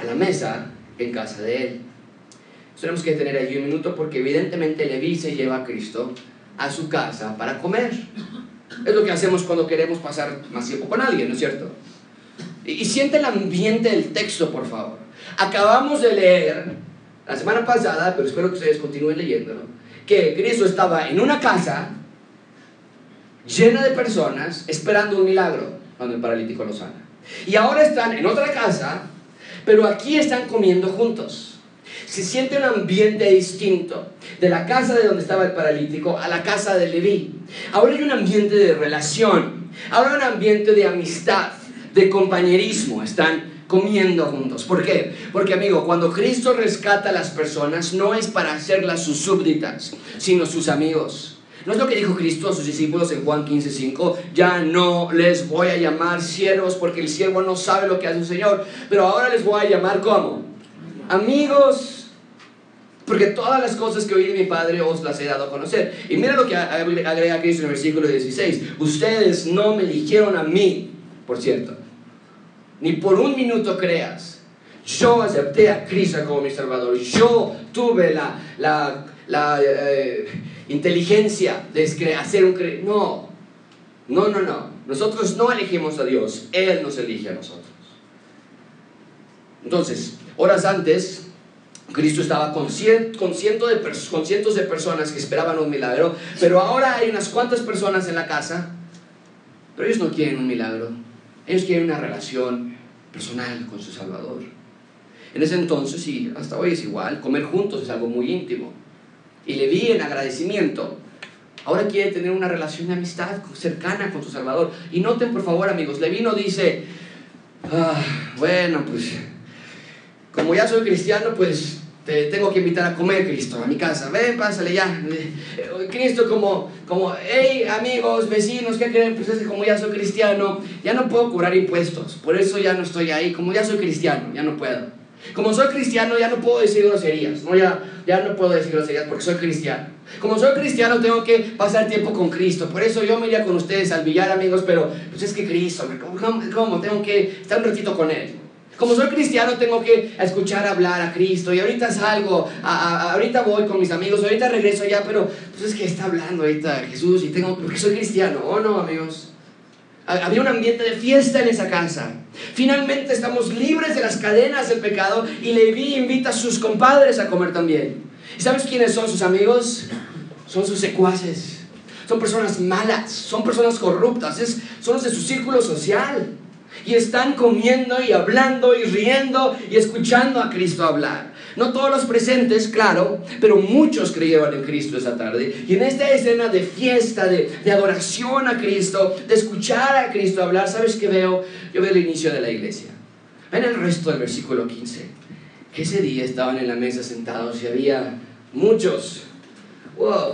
a la mesa en casa de él. Tenemos que tener allí un minuto porque evidentemente Leví se lleva a Cristo a su casa para comer. Es lo que hacemos cuando queremos pasar más tiempo con alguien, ¿no es cierto? Y siente el ambiente del texto, por favor. Acabamos de leer la semana pasada, pero espero que ustedes continúen leyéndolo, que Cristo estaba en una casa llena de personas esperando un milagro cuando el paralítico lo sana. Y ahora están en otra casa, pero aquí están comiendo juntos. Se siente un ambiente distinto de la casa de donde estaba el paralítico a la casa de Leví. Ahora hay un ambiente de relación, ahora hay un ambiente de amistad, de compañerismo. Están comiendo juntos. ¿Por qué? Porque, amigo, cuando Cristo rescata a las personas, no es para hacerlas sus súbditas, sino sus amigos. ¿No es lo que dijo Cristo a sus discípulos en Juan quince, cinco? Ya no les voy a llamar siervos, porque el siervo no sabe lo que hace el Señor, pero ahora les voy a llamar, ¿cómo? Amigos. Porque todas las cosas que oí de mi Padre os las he dado a conocer. Y mira lo que agrega Cristo en el versículo dieciséis. Ustedes no me eligieron a mí, por cierto. Ni por un minuto creas, yo acepté a Cristo como mi Salvador. Yo tuve la, la, la eh, inteligencia de hacer un cre... No, no, no, no. Nosotros no elegimos a Dios, Él nos elige a nosotros. Entonces, horas antes, Cristo estaba con, cien, con, ciento de con cientos de personas que esperaban un milagro, pero ahora hay unas cuantas personas en la casa, pero ellos no quieren un milagro. Ellos quieren una relación personal con su Salvador. En ese entonces, y hasta hoy es igual, comer juntos es algo muy íntimo. Y Leví, en agradecimiento, ahora quiere tener una relación de amistad cercana con su Salvador. Y noten, por favor, amigos, Leví no dice, ah, bueno, pues, como ya soy cristiano, pues, te tengo que invitar a comer, Cristo, a mi casa. Ven, pásale ya. Cristo como, como hey, amigos, vecinos, ¿qué creen? Pues es que como ya soy cristiano, ya no puedo cobrar impuestos. Por eso ya no estoy ahí. Como ya soy cristiano, ya no puedo. Como soy cristiano, ya no puedo decir groserías. No, ya, ya no puedo decir groserías porque soy cristiano. Como soy cristiano, tengo que pasar tiempo con Cristo. Por eso yo me iría con ustedes al billar, amigos, pero pues es que Cristo, ¿cómo? ¿Cómo? Tengo que estar un ratito con Él. Como soy cristiano, tengo que escuchar hablar a Cristo. Y ahorita salgo, a, a, ahorita voy con mis amigos, ahorita regreso ya, pero pues es que está hablando ahorita Jesús y tengo, porque soy cristiano. ¿O no, amigos? había un ambiente de fiesta en esa casa. Finalmente estamos libres de las cadenas del pecado y Leví invita a sus compadres a comer también. ¿Y sabes quiénes son sus amigos? Son sus secuaces. Son personas malas, son personas corruptas, es, son los de su círculo social. Y están comiendo y hablando y riendo y escuchando a Cristo hablar. No todos los presentes, claro, pero muchos creyeron en Cristo esa tarde. Y en esta escena de fiesta, de, de adoración a Cristo, de escuchar a Cristo hablar, ¿sabes qué veo? Yo veo el inicio de la iglesia. Ven el resto del versículo quince. Que ese día estaban en la mesa sentados y había muchos. ¡Wow!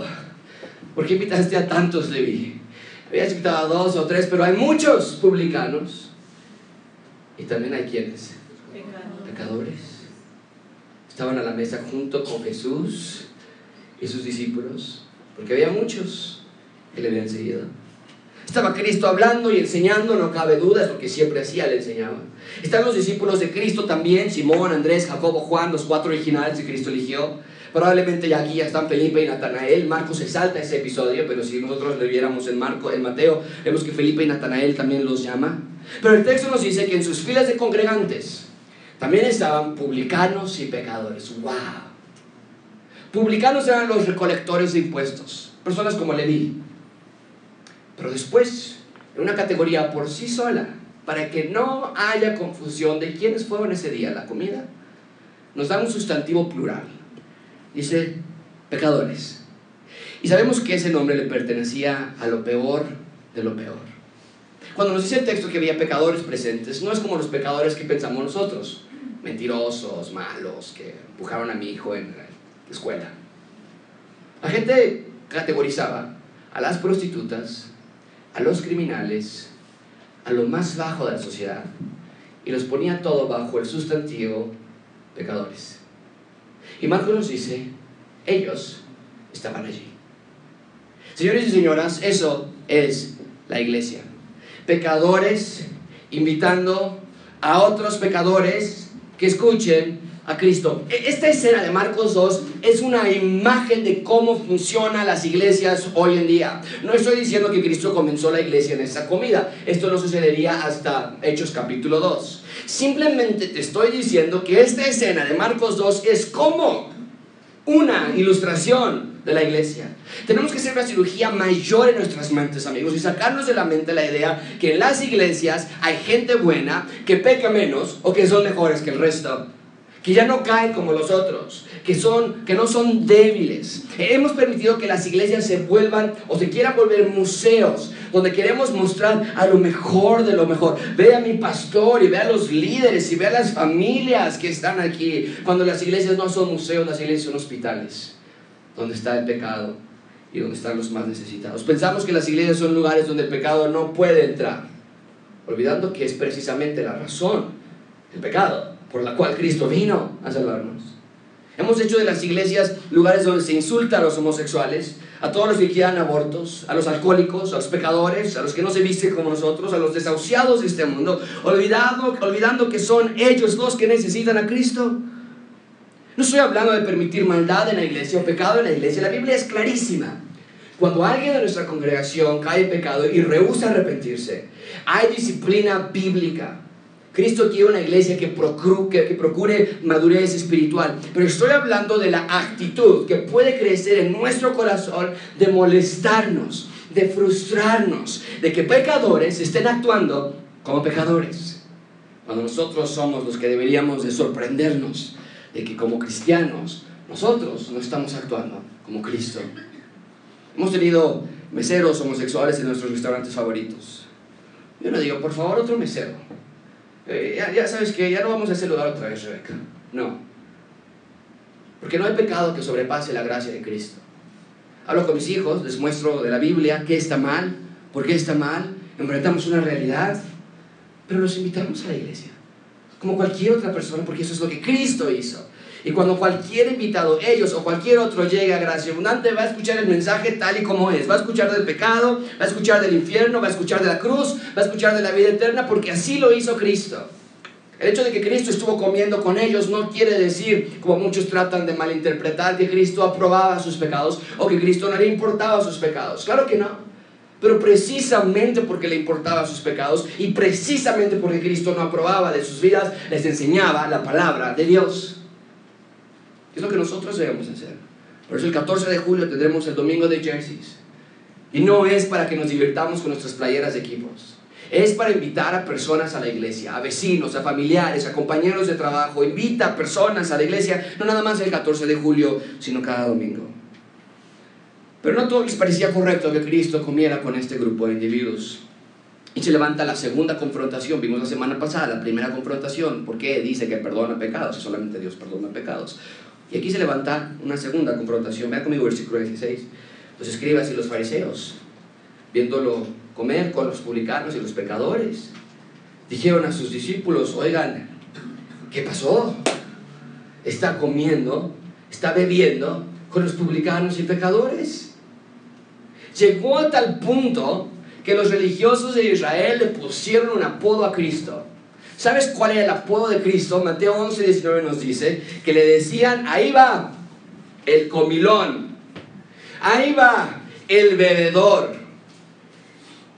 ¿Por qué invitaste a tantos, Leví? Habías invitado a dos o tres, pero hay muchos publicanos. Y también hay quienes, pecadores, estaban a la mesa junto con Jesús y sus discípulos, porque había muchos que le habían seguido. Estaba Cristo hablando y enseñando, no cabe duda, es lo que siempre hacía, le enseñaba. Están los discípulos de Cristo también, Simón, Andrés, Jacobo, Juan, los cuatro originales que Cristo eligió. Probablemente ya aquí ya están Felipe y Natanael. Marcos se salta ese episodio, pero si nosotros le viéramos en, Marco, en Mateo, vemos que Felipe y Natanael también los llama. Pero el texto nos dice que en sus filas de congregantes también estaban publicanos y pecadores. ¡Wow! Publicanos eran los recolectores de impuestos, personas como Leví. Pero después, en una categoría por sí sola, para que no haya confusión de quiénes fueron ese día a la comida, nos da un sustantivo plural. Dice, pecadores. Y sabemos que ese nombre le pertenecía a lo peor de lo peor. Cuando nos dice el texto que había pecadores presentes, no es como los pecadores que pensamos nosotros, mentirosos, malos, que empujaron a mi hijo en la escuela. La gente categorizaba a las prostitutas, a los criminales, a lo más bajo de la sociedad, y los ponía todo bajo el sustantivo pecadores. Y Marcos nos dice, ellos estaban allí. Señores y señoras, eso es la iglesia. Pecadores invitando a otros pecadores que escuchen a Cristo. Esta escena de Marcos dos es una imagen de cómo funcionan las iglesias hoy en día. No estoy diciendo que Cristo comenzó la iglesia en esa comida. Esto no sucedería hasta Hechos capítulo dos. Simplemente te estoy diciendo que esta escena de Marcos dos es como una ilustración de la iglesia. Tenemos que hacer una cirugía mayor en nuestras mentes, amigos, y sacarnos de la mente la idea que en las iglesias hay gente buena que peca menos o que son mejores que el resto, que ya no caen como los otros, que, son, que no son débiles. Hemos permitido que las iglesias se vuelvan o se quieran volver museos, donde queremos mostrar a lo mejor de lo mejor. Ve a mi pastor y ve a los líderes y ve a las familias que están aquí, cuando las iglesias no son museos, las iglesias son hospitales, donde está el pecado y donde están los más necesitados. Pensamos que las iglesias son lugares donde el pecado no puede entrar, olvidando que es precisamente la razón del pecado por la cual Cristo vino a salvarnos. Hemos hecho de las iglesias lugares donde se insulta a los homosexuales, a todos los que quieran abortos, a los alcohólicos, a los pecadores, a los que no se visten como nosotros, a los desahuciados de este mundo, olvidando, olvidando que son ellos los que necesitan a Cristo. No estoy hablando de permitir maldad en la iglesia o pecado en la iglesia. La Biblia es clarísima. Cuando alguien de nuestra congregación cae en pecado y rehúsa arrepentirse, hay disciplina bíblica. Cristo quiere una iglesia que procure, que procure madurez espiritual. Pero estoy hablando de la actitud que puede crecer en nuestro corazón de molestarnos, de frustrarnos, de que pecadores estén actuando como pecadores, cuando nosotros somos los que deberíamos de sorprendernos de que como cristianos nosotros no estamos actuando como Cristo. Hemos tenido meseros homosexuales en nuestros restaurantes favoritos. Yo no digo, por favor, otro mesero. Eh, ya, ya sabes que ya no vamos a ese lugar otra vez, Rebeca. No. Porque no hay pecado que sobrepase la gracia de Cristo. Hablo con mis hijos, les muestro de la Biblia qué está mal, por qué está mal, enfrentamos una realidad, pero los invitamos a la iglesia, como cualquier otra persona, porque eso es lo que Cristo hizo. Y cuando cualquier invitado, ellos o cualquier otro llegue a Gracia Abundante, va a escuchar el mensaje tal y como es. Va a escuchar del pecado, va a escuchar del infierno, va a escuchar de la cruz, va a escuchar de la vida eterna, porque así lo hizo Cristo. El hecho de que Cristo estuvo comiendo con ellos no quiere decir, como muchos tratan de malinterpretar, que Cristo aprobaba sus pecados o que Cristo no le importaba sus pecados. Claro que no. Pero precisamente porque le importaban sus pecados y precisamente porque Cristo no aprobaba de sus vidas, les enseñaba la palabra de Dios. Es lo que nosotros debemos hacer. Por eso el catorce de julio tendremos el domingo de jerseys. Y no es para que nos divirtamos con nuestras playeras de equipos. Es para invitar a personas a la iglesia, a vecinos, a familiares, a compañeros de trabajo. Invita a personas a la iglesia, no nada más el catorce de julio, sino cada domingo. Pero no todo les parecía correcto que Cristo comiera con este grupo de individuos. Y se levanta la segunda confrontación. Vimos la semana pasada la primera confrontación. ¿Por qué? Dice que perdona pecados, y solamente Dios perdona pecados. Y aquí se levanta una segunda confrontación. Vean conmigo versículo dieciséis. Los escribas y los fariseos, viéndolo comer con los publicanos y los pecadores, dijeron a sus discípulos: oigan, ¿qué pasó? Está comiendo, está bebiendo con los publicanos y pecadores. Llegó a tal punto que los religiosos de Israel le pusieron un apodo a Cristo. ¿Sabes cuál era el apodo de Cristo? Mateo once diecinueve nos dice que le decían: ahí va el comilón, ahí va el bebedor,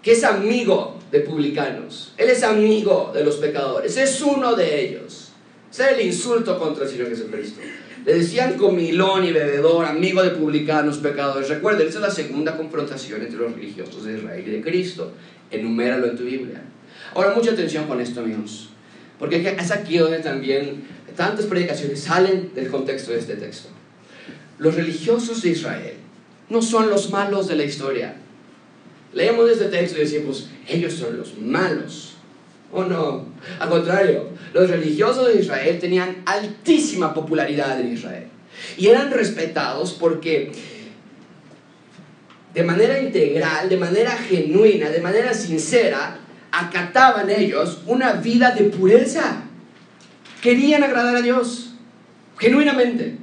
que es amigo de publicanos, él es amigo de los pecadores, es uno de ellos. Ese era el insulto contra el Señor Jesucristo. Le decían comilón y bebedor, amigo de publicanos, pecadores. Recuerden, esa es la segunda confrontación entre los religiosos de Israel y de Cristo. Enuméralo en tu Biblia. Ahora, mucha atención con esto, amigos, porque es aquí donde también tantas predicaciones salen del contexto de este texto. Los religiosos de Israel no son los malos de la historia. Leemos este texto y decimos: ellos son los malos. Oh, no, al contrario, los religiosos de Israel tenían altísima popularidad en Israel y eran respetados porque de manera integral, de manera genuina, de manera sincera, acataban ellos una vida de pureza. Querían agradar a Dios genuinamente.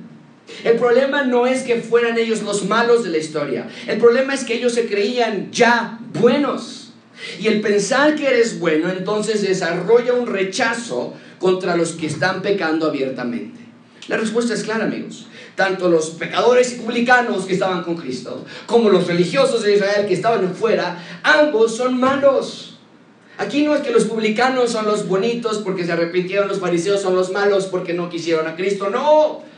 El problema no es que fueran ellos los malos de la historia. El problema es que ellos se creían ya buenos. Y el pensar que eres bueno, entonces desarrolla un rechazo contra los que están pecando abiertamente. La respuesta es clara, amigos. Tanto los pecadores y publicanos que estaban con Cristo, como los religiosos de Israel que estaban fuera, ambos son malos. Aquí no es que los publicanos son los bonitos porque se arrepintieron, los fariseos son los malos porque no quisieron a Cristo. ¡No!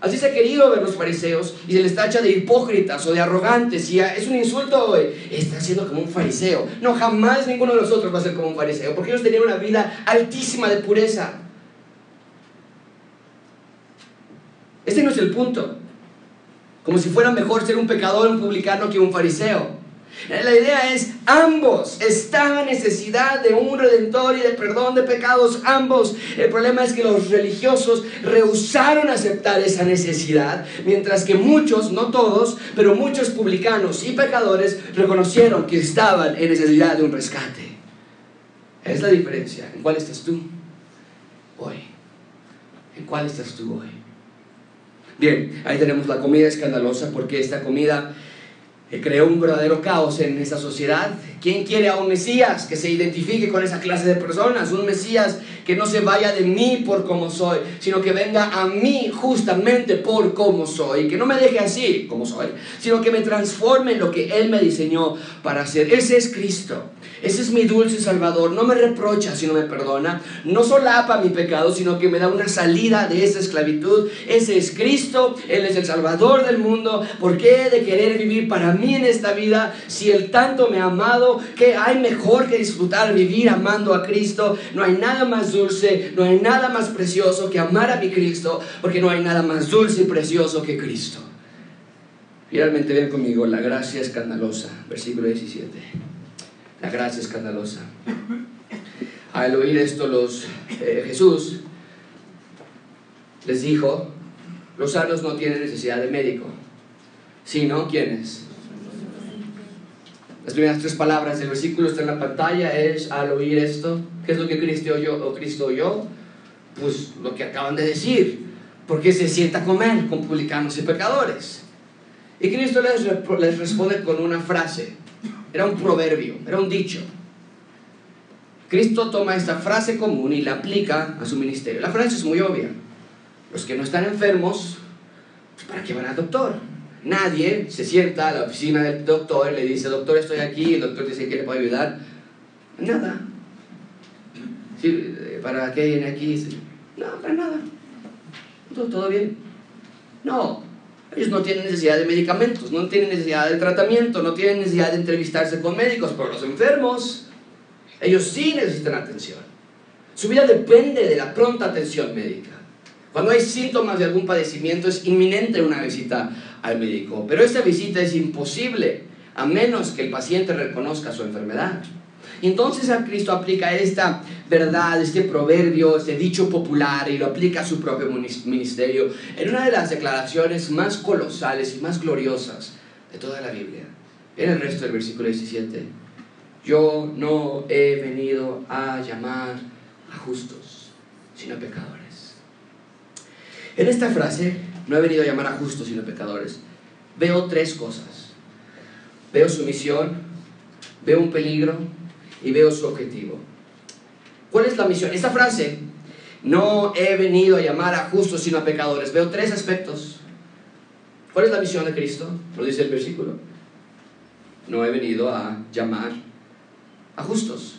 Así se ha querido ver los fariseos y se les tacha de hipócritas o de arrogantes, y es un insulto. Está siendo como un fariseo. No, jamás ninguno de nosotros va a ser como un fariseo, porque ellos tenían una vida altísima de pureza. Este no es el punto. Como si fuera mejor ser un pecador, un publicano, que un fariseo. La idea es: ambos están en necesidad de un redentor y de perdón de pecados, ambos. El problema es que los religiosos rehusaron aceptar esa necesidad, mientras que muchos, no todos, pero muchos publicanos y pecadores reconocieron que estaban en necesidad de un rescate. Es la diferencia. ¿En cuál estás tú hoy? ¿En cuál estás tú hoy? Bien, ahí tenemos la comida escandalosa, porque esta comida creó un verdadero caos en esa sociedad. ¿Quién quiere a un Mesías que se identifique con esa clase de personas? Un Mesías que no se vaya de mí por como soy, sino que venga a mí justamente por como soy, que no me deje así como soy, sino que me transforme en lo que Él me diseñó para ser. Ese es Cristo, ese es mi dulce Salvador. No me reprocha, sino me perdona. No solapa mi pecado, sino que me da una salida de esa esclavitud. Ese es Cristo. Él es el Salvador del mundo. ¿Por qué he de querer vivir para mí en esta vida si Él tanto me ha amado? ¿Qué hay mejor que disfrutar vivir amando a Cristo? No hay nada más dulce, no hay nada más precioso que amar a mi Cristo, porque no hay nada más dulce y precioso que Cristo. Finalmente, ven conmigo la gracia escandalosa, versículo diecisiete. La gracia escandalosa. Al oír esto, los eh, Jesús les dijo: los sanos no tienen necesidad de médico, sino ¿quiénes? Las primeras tres palabras del versículo está en la pantalla. Es: al oír esto. ¿Qué es lo que Cristo oyó? O Cristo oyó, pues lo que acaban de decir. Porque se sienta a comer con publicanos y pecadores. Y Cristo les, les responde con una frase. Era un proverbio, era un dicho. Cristo toma esta frase común y la aplica a su ministerio. La frase es muy obvia: los que no están enfermos, pues ¿para qué van al doctor? Nadie se sienta a la oficina del doctor y le dice: doctor, estoy aquí, el doctor dice que le puede ayudar. Nada. ¿Sí? ¿Para qué viene aquí? No, para nada. Todo, todo bien. No, ellos no tienen necesidad de medicamentos, no tienen necesidad de tratamiento, no tienen necesidad de entrevistarse con médicos, pero los enfermos, ellos sí necesitan atención. Su vida depende de la pronta atención médica. Cuando hay síntomas de algún padecimiento es inminente una visita al médico, pero esta visita es imposible a menos que el paciente reconozca su enfermedad. Entonces a Cristo aplica esta verdad, este proverbio, este dicho popular, y lo aplica a su propio ministerio en una de las declaraciones más colosales y más gloriosas de toda la Biblia. En el resto del versículo diecisiete: yo no he venido a llamar a justos, sino a pecadores. En esta frase, no he venido a llamar a justos sino a pecadores, veo tres cosas. Veo su misión, veo un peligro y veo su objetivo. ¿Cuál es la misión? Esta frase, no he venido a llamar a justos sino a pecadores, veo tres aspectos. ¿Cuál es la misión de Cristo? Lo dice el versículo. No he venido a llamar a justos.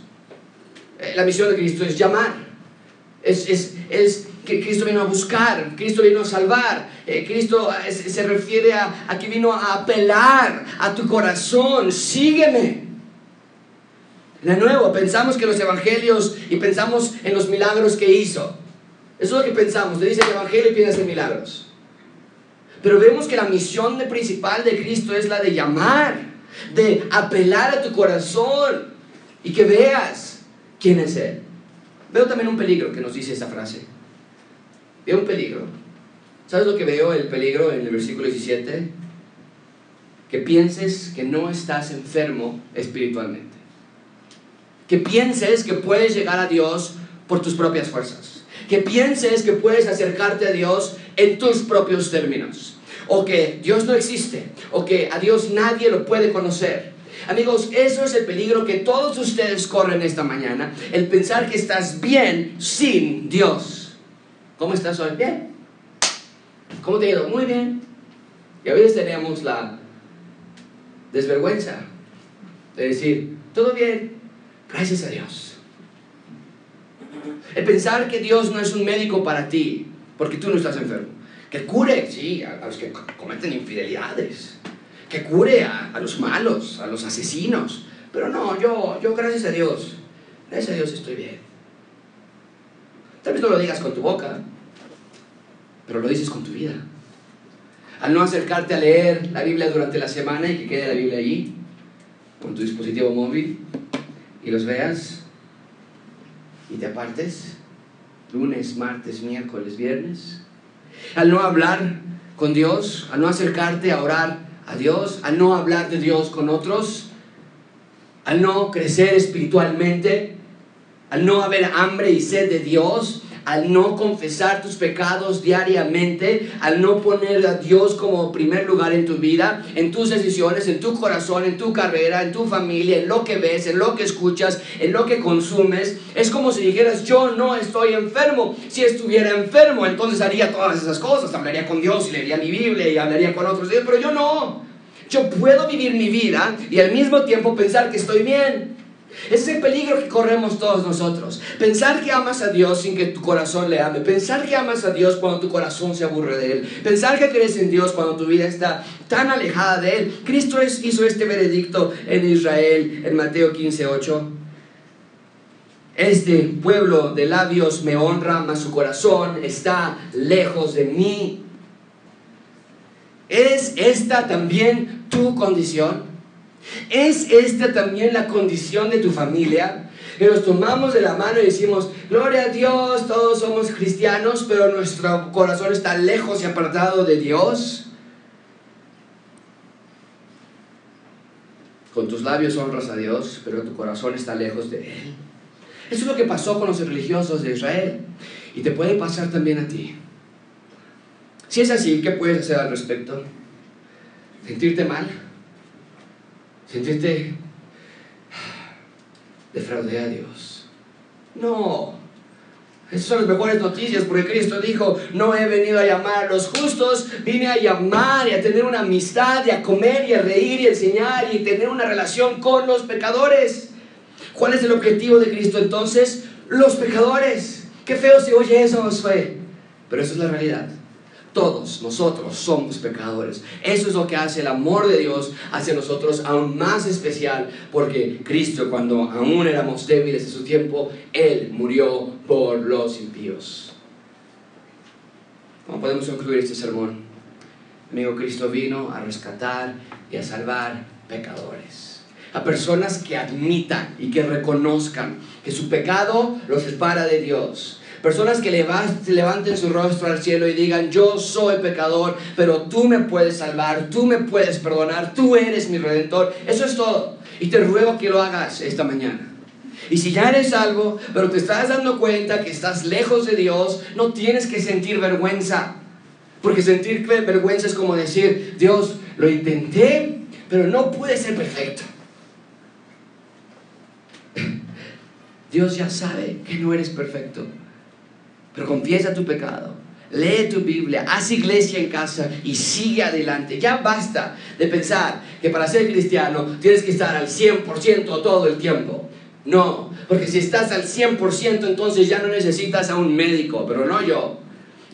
La misión de Cristo es llamar. Es, es, es que Cristo vino a buscar, Cristo vino a salvar. eh, Cristo eh, se refiere a, a que vino a apelar a tu corazón: sígueme. De nuevo, pensamos que los evangelios y pensamos en los milagros que hizo. Eso es lo que pensamos, te dice el evangelio y piensas en milagros. Pero vemos que la misión de, principal de Cristo es la de llamar, de apelar a tu corazón y que veas quién es Él. Veo también un peligro que nos dice esta frase. Veo un peligro. ¿Sabes lo que veo el peligro en el versículo diecisiete? Que pienses que no estás enfermo espiritualmente. Que pienses que puedes llegar a Dios por tus propias fuerzas. Que pienses que puedes acercarte a Dios en tus propios términos. O que Dios no existe. O que a Dios nadie lo puede conocer. Amigos, eso es el peligro que todos ustedes corren esta mañana. El pensar que estás bien sin Dios. ¿Cómo estás hoy? Bien. ¿Cómo te ha ido? Muy bien. Y a veces tenemos la desvergüenza de decir, todo bien. Gracias a Dios. El pensar que Dios no es un médico para ti, porque tú no estás enfermo. Que cure, sí, a, a los que cometen infidelidades. Que cure a, a los malos, a los asesinos. Pero no, yo, yo gracias a Dios, gracias a Dios estoy bien. Tal vez no lo digas con tu boca, pero lo dices con tu vida. Al no acercarte a leer la Biblia durante la semana y que quede la Biblia allí, con tu dispositivo móvil, y los veas y te apartes lunes, martes, miércoles, viernes. Al no hablar con Dios, al no acercarte a orar a Dios, al no hablar de Dios con otros, al no crecer espiritualmente, al no haber hambre y sed de Dios, al no confesar tus pecados diariamente, al no poner a Dios como primer lugar en tu vida, en tus decisiones, en tu corazón, en tu carrera, en tu familia, en lo que ves, en lo que escuchas, en lo que consumes. Es como si dijeras, yo no estoy enfermo. Si estuviera enfermo, entonces haría todas esas cosas, hablaría con Dios y leería mi Biblia y hablaría con otros, pero yo no. Yo puedo vivir mi vida y al mismo tiempo pensar que estoy bien. Ese es el peligro que corremos todos nosotros. Pensar que amas a Dios sin que tu corazón le ame. Pensar que amas a Dios cuando tu corazón se aburre de Él. Pensar que crees en Dios cuando tu vida está tan alejada de Él. Cristo es, hizo este veredicto en Israel, en Mateo quince, ocho. Este pueblo de labios me honra, mas su corazón está lejos de mí. ¿Es esta también tu condición? ¿Es esta también la condición de tu familia? Que nos tomamos de la mano y decimos, gloria a Dios, todos somos cristianos, pero nuestro corazón está lejos y apartado de Dios. Con tus labios honras a Dios, pero tu corazón está lejos de Él. Eso es lo que pasó con los religiosos de Israel, y te puede pasar también a ti. Si es así, ¿qué puedes hacer al respecto? ¿Sentirte mal? ¿Sentirte defraudé a Dios? No, Estas son las mejores noticias, porque Cristo dijo: no he venido a llamar a los justos, vine a llamar y a tener una amistad, y a comer y a reír y a enseñar y tener una relación con los pecadores. ¿Cuál es el objetivo de Cristo entonces? Los pecadores. Qué feo se oye eso, Josué, pero eso es la realidad. Todos nosotros somos pecadores. Eso es lo que hace el amor de Dios hacia nosotros aún más especial, porque Cristo, cuando aún éramos débiles en su tiempo, Él murió por los impíos. ¿Cómo podemos concluir este sermón? Amigo, Cristo vino a rescatar y a salvar pecadores, a personas que admitan y que reconozcan que su pecado los separa de Dios. Personas que levanten su rostro al cielo y digan: yo soy pecador, pero tú me puedes salvar, tú me puedes perdonar, tú eres mi redentor. Eso es todo. Y te ruego que lo hagas esta mañana. Y si ya eres salvo, pero te estás dando cuenta que estás lejos de Dios, no tienes que sentir vergüenza. Porque sentir vergüenza es como decir: Dios, lo intenté, pero no pude ser perfecto. Dios ya sabe que no eres perfecto. Pero confiesa tu pecado, lee tu Biblia, haz iglesia en casa y sigue adelante. Ya basta de pensar que para ser cristiano tienes que estar al cien por ciento todo el tiempo. No, porque si estás al cien por ciento entonces ya no necesitas a un médico, pero no yo.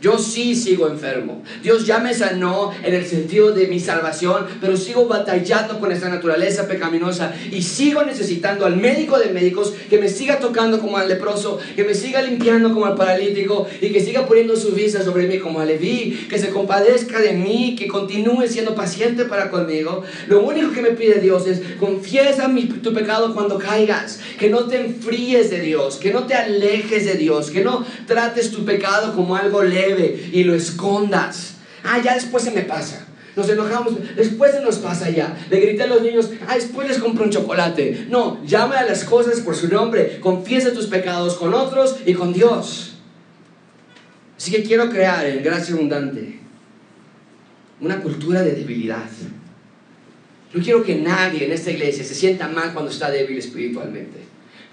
Yo sí sigo enfermo. Dios ya me sanó en el sentido de mi salvación, pero sigo batallando con esta naturaleza pecaminosa y sigo necesitando al médico de médicos, que me siga tocando como al leproso, que me siga limpiando como al paralítico y que siga poniendo su vista sobre mí como a Leví, que se compadezca de mí, que continúe siendo paciente para conmigo. Lo único que me pide Dios es: confiesa mi, tu pecado cuando caigas, que no te enfríes de Dios, que no te alejes de Dios, que no trates tu pecado como algo leve y lo escondas. Ah, ya después se me pasa. Nos enojamos, después se nos pasa ya. Le grité a los niños, ah, después les compro un chocolate. No, llama a las cosas por su nombre. Confiesa tus pecados con otros y con Dios. Así que quiero crear en Gracia Abundante una cultura de debilidad. No quiero que nadie en esta iglesia se sienta mal cuando está débil espiritualmente,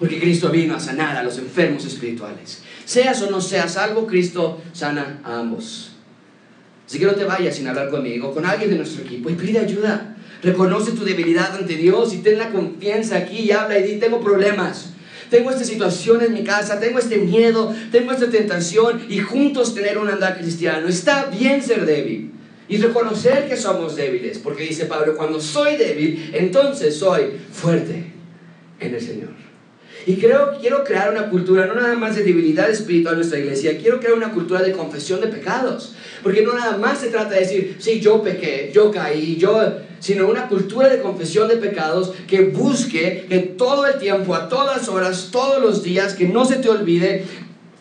porque Cristo vino a sanar a los enfermos espirituales. Seas o no seas salvo, Cristo sana a ambos. Así que no te vayas sin hablar conmigo, con alguien de nuestro equipo, y pide ayuda. Reconoce tu debilidad ante Dios y ten la confianza aquí, y habla y di: tengo problemas, tengo esta situación en mi casa, tengo este miedo, tengo esta tentación, y juntos tener un andar cristiano. Está bien ser débil y reconocer que somos débiles, porque dice Pablo: cuando soy débil, entonces soy fuerte en el Señor. Y creo, quiero crear una cultura, no nada más de debilidad espiritual en nuestra iglesia, quiero crear una cultura de confesión de pecados. Porque no nada más se trata de decir, sí, yo pequé, yo caí, yo... sino una cultura de confesión de pecados que busque que todo el tiempo, a todas horas, todos los días, que no se te olvide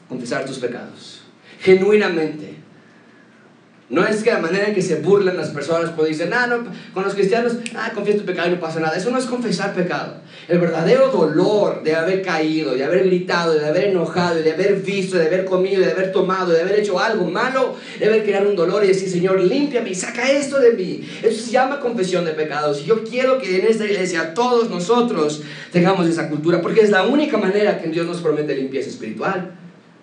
confesar tus pecados. Genuinamente. No es que la manera en que se burlan las personas, pues dicen, ah, no, con los cristianos, ah, confiesa tu pecado y no pasa nada. Eso no es confesar pecado. El verdadero dolor de haber caído, de haber gritado, de haber enojado, de haber visto, de haber comido, de haber tomado, de haber hecho algo malo, de haber creado un dolor y decir, Señor, límpiame y saca esto de mí. Eso se llama confesión de pecados. Y yo quiero que en esta iglesia todos nosotros tengamos esa cultura, porque es la única manera que Dios nos promete limpieza espiritual.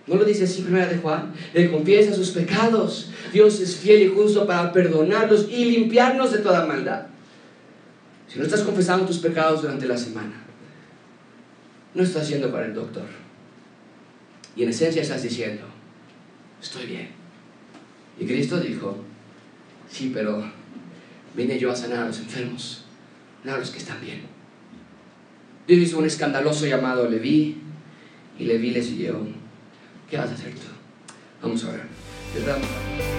¿No lo dice así primera de Juan? Él confiesa sus pecados. Dios es fiel y justo para perdonarlos y limpiarnos de toda maldad. Si no estás confesando tus pecados durante la semana, no estás yendo para el doctor. Y en esencia estás diciendo, estoy bien. Y Cristo dijo, sí, pero vine yo a sanar a los enfermos, no a los que están bien. Dios hizo un escandaloso llamado Leví, y Leví le siguió. ¿Qué vas a hacer tú? Vamos a ver.